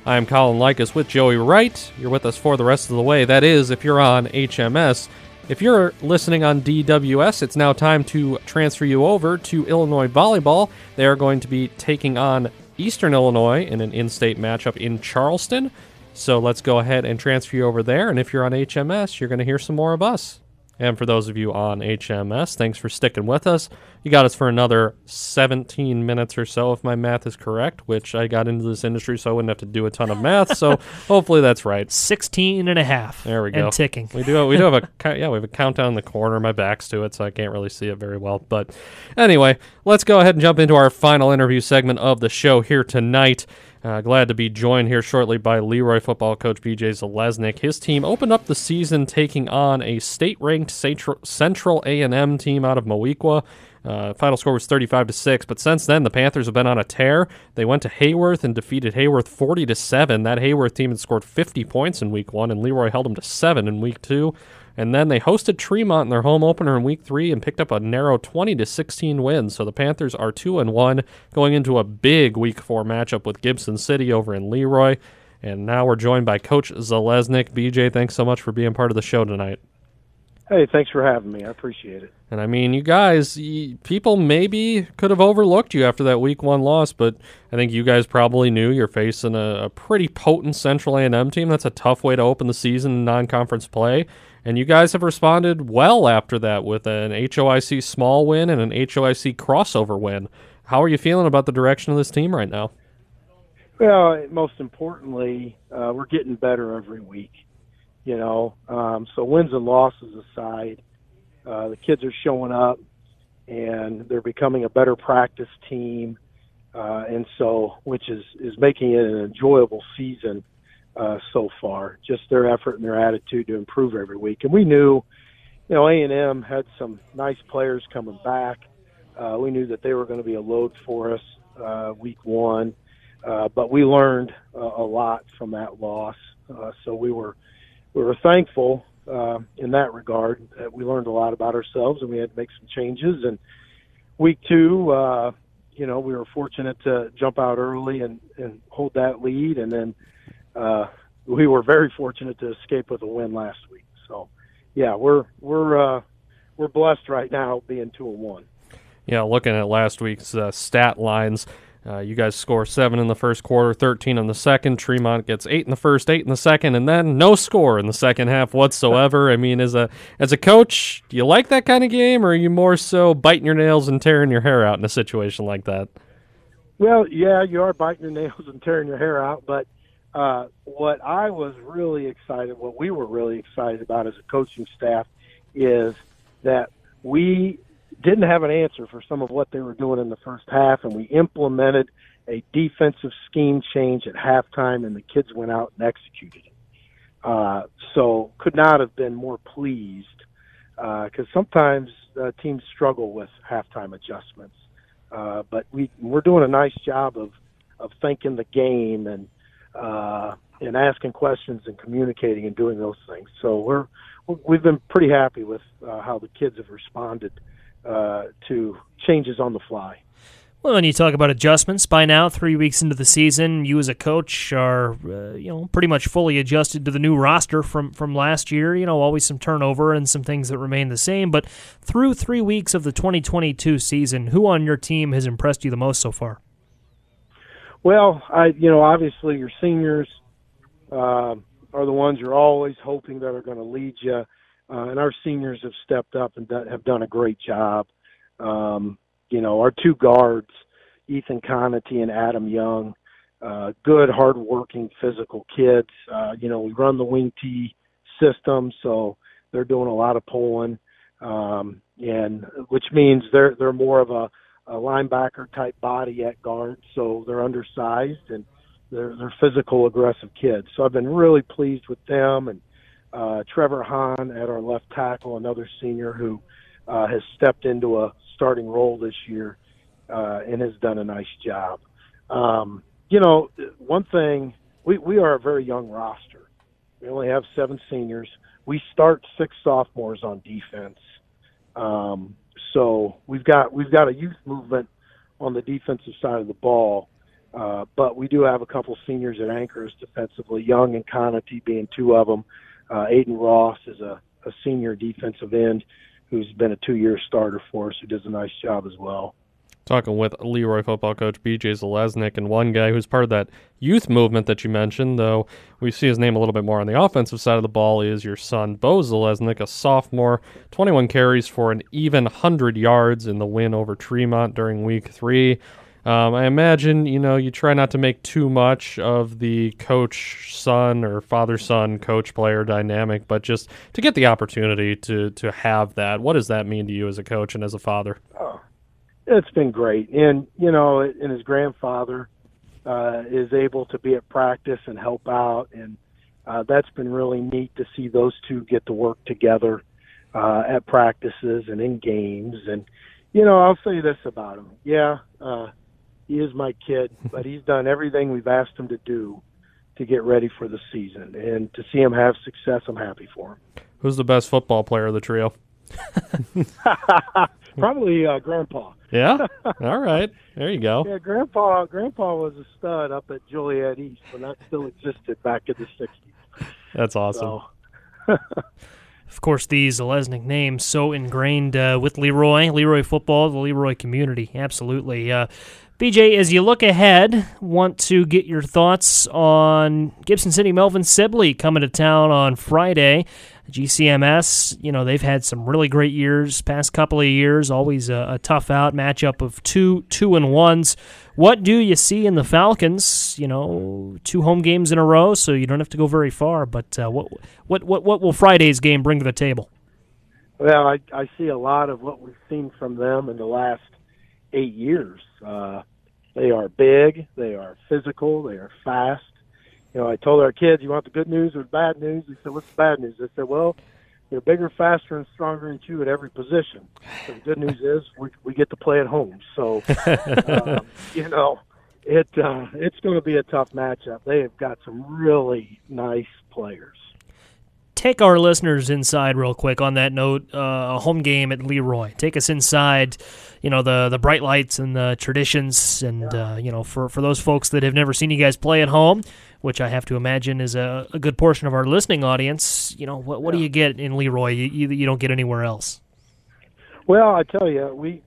I'm Colin Likas with Joey Wright. You're with us for the rest of the way. That is, if you're on HMS. If you're listening on DWS, it's now time to transfer you over to Illinois Volleyball. They are going to be taking on Eastern Illinois in an in-state matchup in Charleston. So let's go ahead and transfer you over there. And if you're on HMS, you're going to hear some more of us. And for those of you on HMS, thanks for sticking with us. You got us for another 17 minutes or so, if my math is correct, which I got into this industry so I wouldn't have to do a ton of math. So hopefully that's right. 16 and a half. There we go. And ticking. We have a countdown in the corner. My back's to it, so I can't really see it very well. But anyway, let's go ahead and jump into our final interview segment of the show here tonight. Glad to be joined here shortly by Leroy football coach BJ Zalesnik. His team opened up the season taking on a state-ranked Central A&M team out of Moqua. Final score was 35-6, but since then the Panthers have been on a tear. They went to Hayworth and defeated Hayworth 40-7. That Hayworth team had scored 50 points in Week 1, and Leroy held them to 7 in Week 2. And then they hosted Tremont in their home opener in Week 3 and picked up a narrow 20-16 win. So the Panthers are 2-1 going into a big Week 4 matchup with Gibson City over in Leroy. And now we're joined by Coach Zalesnik. BJ, thanks so much for being part of the show tonight. Hey, thanks for having me. I appreciate it. And, I mean, you guys, people maybe could have overlooked you after that Week 1 loss, but I think you guys probably knew you're facing a pretty potent Central A&M team. That's a tough way to open the season in non-conference play. And you guys have responded well after that with an HOIC small win and an HOIC crossover win. How are you feeling about the direction of this team right now? Well, most importantly, we're getting better every week. You know, so wins and losses aside, the kids are showing up and they're becoming a better practice team. And so, which is making it an enjoyable season so far, just their effort and their attitude to improve every week. And we knew, you know, A&M had some nice players coming back. We knew that they were going to be a load for us Week 1, but we learned a lot from that loss. So we were thankful in that regard. That we learned a lot about ourselves, and we had to make some changes. And Week 2, you know, we were fortunate to jump out early and hold that lead. And then we were very fortunate to escape with a win last week. So, yeah, we're blessed right now being 2-1. Yeah, looking at last week's stat lines. You guys score 7 in the first quarter, 13 in the second. Tremont gets 8 in the first, 8 in the second, and then no score in the second half whatsoever. I mean, as a coach, do you like that kind of game, or are you more so biting your nails and tearing your hair out in a situation like that? Well, yeah, you are biting your nails and tearing your hair out, but what we were really excited about as a coaching staff is that we – didn't have an answer for some of what they were doing in the first half, and we implemented a defensive scheme change at halftime, and the kids went out and executed it. So could not have been more pleased because sometimes teams struggle with halftime adjustments. But we're doing a nice job of thinking the game and asking questions and communicating and doing those things. So we've been pretty happy with how the kids have responded to changes on the fly. Well, and you talk about adjustments. By now, 3 weeks into the season, you as a coach are, pretty much fully adjusted to the new roster from last year. You know, always some turnover and some things that remain the same. But through 3 weeks of the 2022 season, who on your team has impressed you the most so far? Well, obviously your seniors are the ones you're always hoping that are going to lead you, and our seniors have stepped up and have done a great job. Our two guards, Ethan Conaty and Adam Young, good, hardworking, physical kids. We run the wing T system, so they're doing a lot of pulling, and which means they're more of a linebacker type body at guard, so they're undersized and they're physical, aggressive kids. So I've been really pleased with them, and Trevor Hahn at our left tackle, another senior who has stepped into a starting role this year and has done a nice job. One thing, we are a very young roster. We only have 7 seniors. We start 6 sophomores on defense. So we've got a youth movement on the defensive side of the ball, but we do have a couple seniors at anchors defensively, Young and Conaty being two of them. Aiden Ross is a senior defensive end who's been a 2-year starter for us, who does a nice job as well. Talking with Leroy football coach B.J. Zalesnik, and one guy who's part of that youth movement that you mentioned, though we see his name a little bit more on the offensive side of the ball, is your son, Bo Zalesnik, a sophomore, 21 carries for an even 100 yards in the win over Tremont during week 3. I imagine, you try not to make too much of the coach-son or father-son coach-player dynamic, but just to get the opportunity to have that. What does that mean to you as a coach and as a father? Oh. It's been great. And, and his grandfather is able to be at practice and help out. And that's been really neat to see those two get to work together at practices and in games. And, I'll say this about him. Yeah, he is my kid, but he's done everything we've asked him to do to get ready for the season. And to see him have success, I'm happy for him. Who's the best football player of the trio? Probably Grandpa. Yeah? All right. There you go. Yeah, Grandpa was a stud up at Joliet East when that still existed back in the 60s. That's awesome. So. Of course, the Zalesnik name so ingrained with Leroy football, the Leroy community. Absolutely. BJ, as you look ahead, want to get your thoughts on Gibson City Melvin Sibley coming to town on Friday. GCMS, they've had some really great years, past couple of years, always a tough out matchup of 2-2-1s. What do you see in the Falcons? 2 home games in a row, so you don't have to go very far, but what will Friday's game bring to the table? Well, I see a lot of what we've seen from them in the last 8 years. They are big, they are physical, they are fast. I told our kids, you want the good news or the bad news? They said, what's the bad news? They said, well, they're bigger, faster, and stronger than you at every position. So the good news is we get to play at home. So, it's going to be a tough matchup. They have got some really nice players. Take our listeners inside real quick on that note, a home game at Leroy. Take us inside, the bright lights and the traditions. And, for those folks that have never seen you guys play at home, which I have to imagine is a good portion of our listening audience, what do you get in Leroy you don't get anywhere else? Well, I tell you, we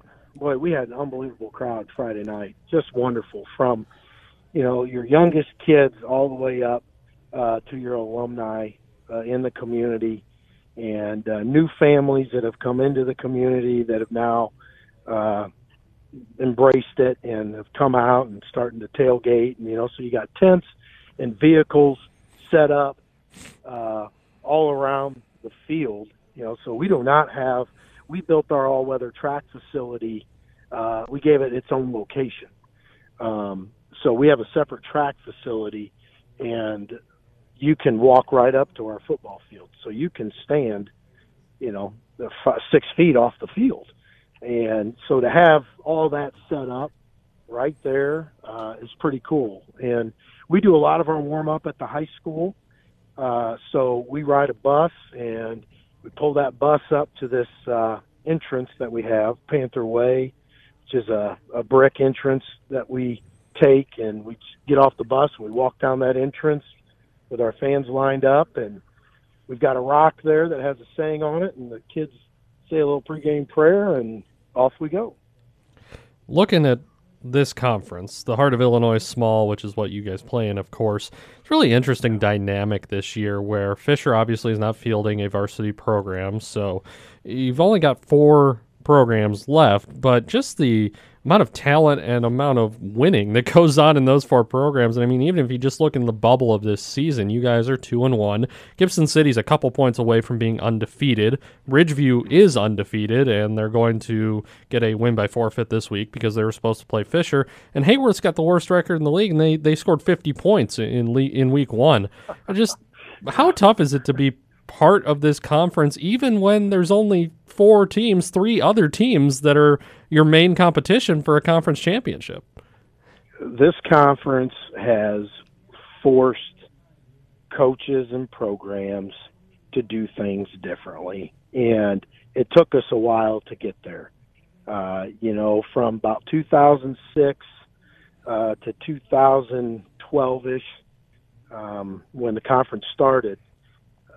had an unbelievable crowd Friday night, just wonderful, from, your youngest kids all the way up to your alumni in the community, and new families that have come into the community that have now embraced it and have come out and starting to tailgate, and, so you got tents and vehicles set up all around the field, so we built our all-weather track facility. We gave it its own location. So we have a separate track facility, and you can walk right up to our football field. So you can stand, 6 feet off the field. And so to have all that set up right there is pretty cool. And we do a lot of our warm-up at the high school, so we ride a bus, and we pull that bus up to this entrance that we have, Panther Way, which is a brick entrance that we take, and we get off the bus and we walk down that entrance with our fans lined up, and we've got a rock there that has a saying on it, and the kids say a little pregame prayer, and off we go. Looking at this conference, the Heart of Illinois Small, which is what you guys play in, of course, it's really interesting dynamic this year where Fisher obviously is not fielding a varsity program, so you've only got 4 programs left, but just the amount of talent and amount of winning that goes on in those 4 programs. And I mean, even if you just look in the bubble of this season, you guys are 2-1. Gibson City's a couple points away from being undefeated. Ridgeview is undefeated, and they're going to get a win by forfeit this week because they were supposed to play Fisher. And Hayworth's got the worst record in the league, and they scored 50 points in week 1. Just how tough is it to be part of this conference, even when there's only 4 teams, 3 other teams that are your main competition for a conference championship? This conference has forced coaches and programs to do things differently, and it took us a while to get there. From about 2006 to 2012-ish, when the conference started,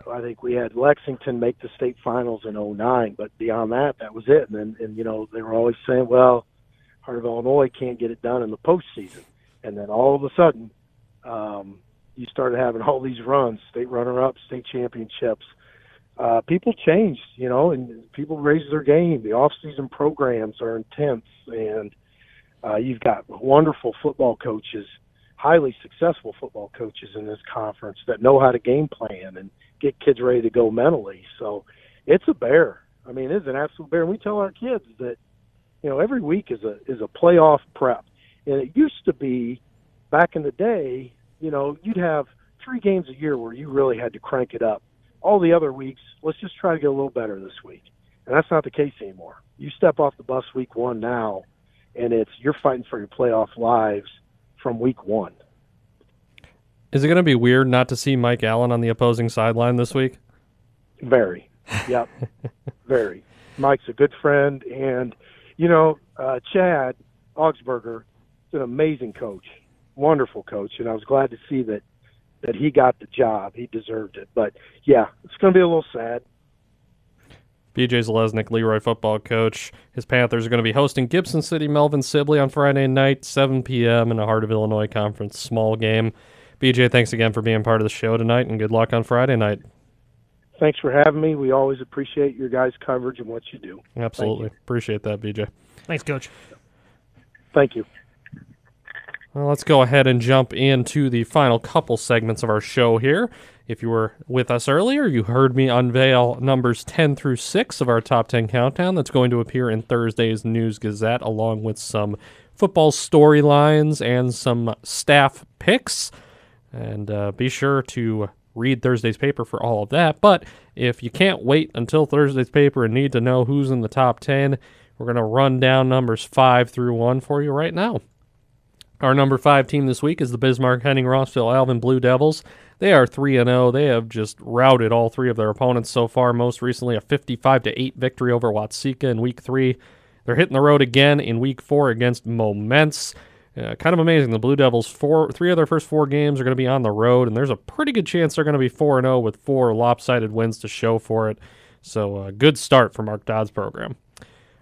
I think we had Lexington make the state finals in 2009, but beyond that, that was it. And they were always saying, well, Heart of Illinois can't get it done in the postseason. And then all of a sudden, you started having all these runs, state runner-ups, state championships. People changed, and people raised their game. The off-season programs are intense, and you've got wonderful football coaches, highly successful football coaches in this conference that know how to game plan and get kids ready to go mentally. So it's a bear. I mean, it's an absolute bear. And we tell our kids that, every week is a playoff prep. And it used to be back in the day, you'd have 3 games a year where you really had to crank it up. All the other weeks, let's just try to get a little better this week. And that's not the case anymore. You step off the bus week 1 now, and you're fighting for your playoff lives from week 1. Is it going to be weird not to see Mike Allen on the opposing sideline this week? Very. Yep. Very. Mike's a good friend. And, Chad Augsburger is an amazing coach, wonderful coach, and I was glad to see that he got the job. He deserved it. But, yeah, it's going to be a little sad. BJ Zalesnik, Leroy football coach. His Panthers are going to be hosting Gibson City Melvin Sibley on Friday night, 7 p.m. in a Heart of Illinois Conference small game. BJ, thanks again for being part of the show tonight, and good luck on Friday night. Thanks for having me. We always appreciate your guys' coverage and what you do. Absolutely. Appreciate that, BJ. Thanks, Coach. Thank you. Well, let's go ahead and jump into the final couple segments of our show here. If you were with us earlier, you heard me unveil numbers 10 through 6 of our Top 10 Countdown that's going to appear in Thursday's News Gazette, along with some football storylines and some staff picks. And be sure to read Thursday's paper for all of that. But if you can't wait until Thursday's paper and need to know who's in the top 10, we're going to run down numbers 5 through 1 for you right now. Our number 5 team this week is the Bismarck, Henning, Rossville, Alvin Blue Devils. They are 3-0. They have just routed all 3 of their opponents so far, most recently a 55-8 victory over Watsika in Week 3. They're hitting the road again in Week 4 against Moments. Kind of amazing. The Blue Devils, 3 of their first 4 games are going to be on the road, and there's a pretty good chance they're going to be 4-0 with 4 lopsided wins to show for it. So a good start for Mark Dodd's program.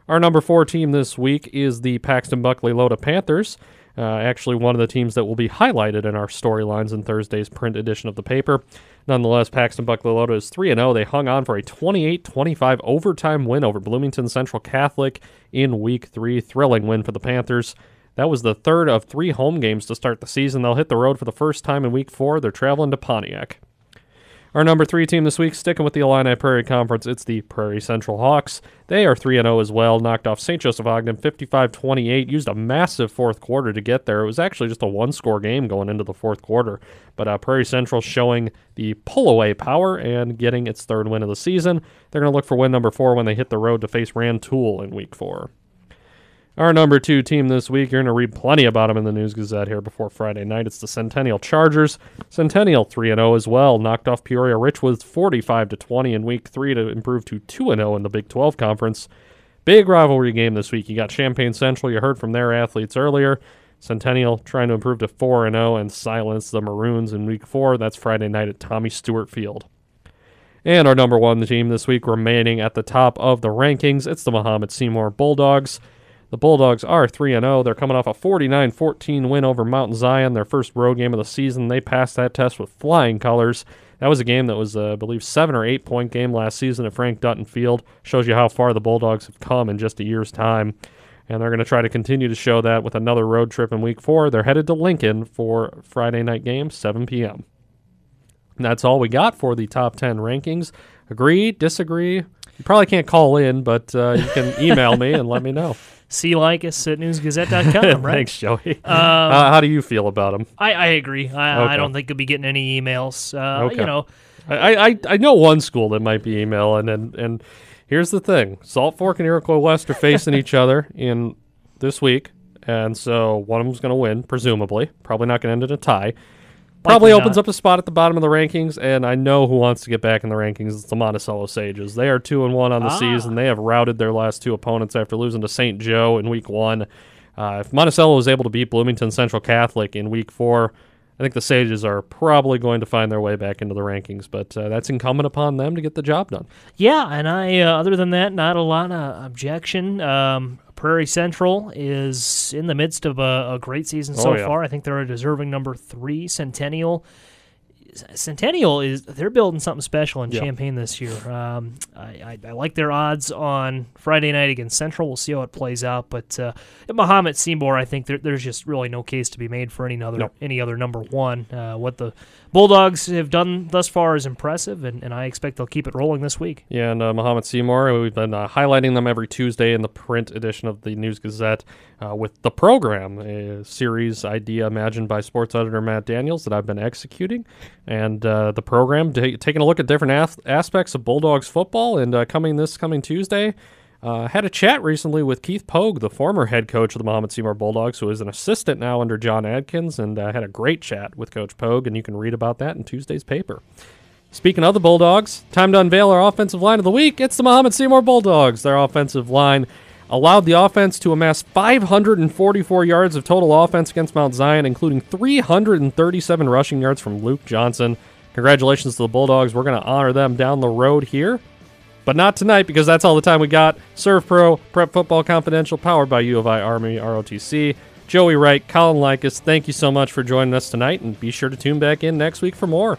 Our number 4 team this week is the Paxton Buckley Lota Panthers, actually one of the teams that will be highlighted in our storylines in Thursday's print edition of the paper. Nonetheless, Paxton Buckley Lota is 3-0. They hung on for a 28-25 overtime win over Bloomington Central Catholic in Week 3. Thrilling win for the Panthers. That was the third of 3 home games to start the season. They'll hit the road for the first time in Week 4. They're traveling to Pontiac. Our number 3 team this week, sticking with the Illini Prairie Conference, it's the Prairie Central Hawks. They are 3-0 as well, knocked off St. Joseph Ogden 55-28, used a massive fourth quarter to get there. It was actually just a one-score game going into the fourth quarter, but Prairie Central showing the pull-away power and getting its third win of the season. They're going to look for win number 4 when they hit the road to face Rantoul in Week 4. Our number 2 team this week, you're going to read plenty about them in the News Gazette here before Friday night. It's the Centennial Chargers. Centennial 3-0 as well. Knocked off Peoria Richwoods 45-20 in Week 3 to improve to 2-0 in the Big 12 Conference. Big rivalry game this week. You got Champaign Central. You heard from their athletes earlier. Centennial trying to improve to 4-0 and silence the Maroons in Week 4. That's Friday night at Tommy Stewart Field. And our number one team this week remaining at the top of the rankings, it's the Mohammed Seymour Bulldogs. The Bulldogs are 3-0. They're coming off a 49-14 win over Mount Zion, their first road game of the season. They passed that test with flying colors. That was a game that was, I believe, 7- or 8-point game last season at Frank Dutton Field. Shows you how far the Bulldogs have come in just a year's time. And they're going to try to continue to show that with another road trip in Week 4. They're headed to Lincoln for Friday night game, 7 p.m. And that's all we got for the top 10 rankings. Agree, disagree? You probably can't call in, but you can email me and let me know. Likas at newsgazette.com, right? Thanks, Joey. How do you feel about them? I agree. Okay. I don't think you'll be getting any emails. Okay. You know, I know one school that might be email, and here's the thing. Salt Fork and Iroquois West are facing each other in this week, and so one of them's going to win, presumably. Probably not going to end in a tie. Probably opens up a spot at the bottom of the rankings, and I know who wants to get back in the rankings. It's the Monticello Sages. They are 2-1 on the season. They have routed their last two opponents after losing to St. Joe in Week 1. If Monticello is able to beat Bloomington Central Catholic in Week 4, I think the Sages are probably going to find their way back into the rankings, but that's incumbent upon them to get the job done. Yeah, and I, other than that, not a lot of objection. Prairie Central is in the midst of a great season far. I think they're a deserving number 3. Centennial is they're building something special in Champaign this year. I like their odds on Friday night against Central. We'll see how it plays out. But Mohammed Seymour, I think there's just really no case to be made for any other number one. What the Bulldogs have done thus far is impressive, and I expect they'll keep it rolling this week. Yeah, and Mohammed Seymour, we've been highlighting them every Tuesday in the print edition of the News Gazette with the program, a series idea imagined by sports editor Matt Daniels that I've been executing. And the program, taking a look at different aspects of Bulldogs football, and coming Tuesday, had a chat recently with Keith Pogue, the former head coach of the Mohammed Seymour Bulldogs, who is an assistant now under John Adkins, and had a great chat with Coach Pogue, and you can read about that in Tuesday's paper. Speaking of the Bulldogs, time to unveil our offensive line of the week. It's the Mohammed Seymour Bulldogs. Their offensive line allowed the offense to amass 544 yards of total offense against Mount Zion, including 337 rushing yards from Luke Johnson. Congratulations to the Bulldogs. We're going to honor them down the road here, but not tonight because that's all the time we got. Serve Pro, Prep Football Confidential, powered by U of I Army ROTC. Joey Wright, Colin Likas, thank you so much for joining us tonight, and be sure to tune back in next week for more.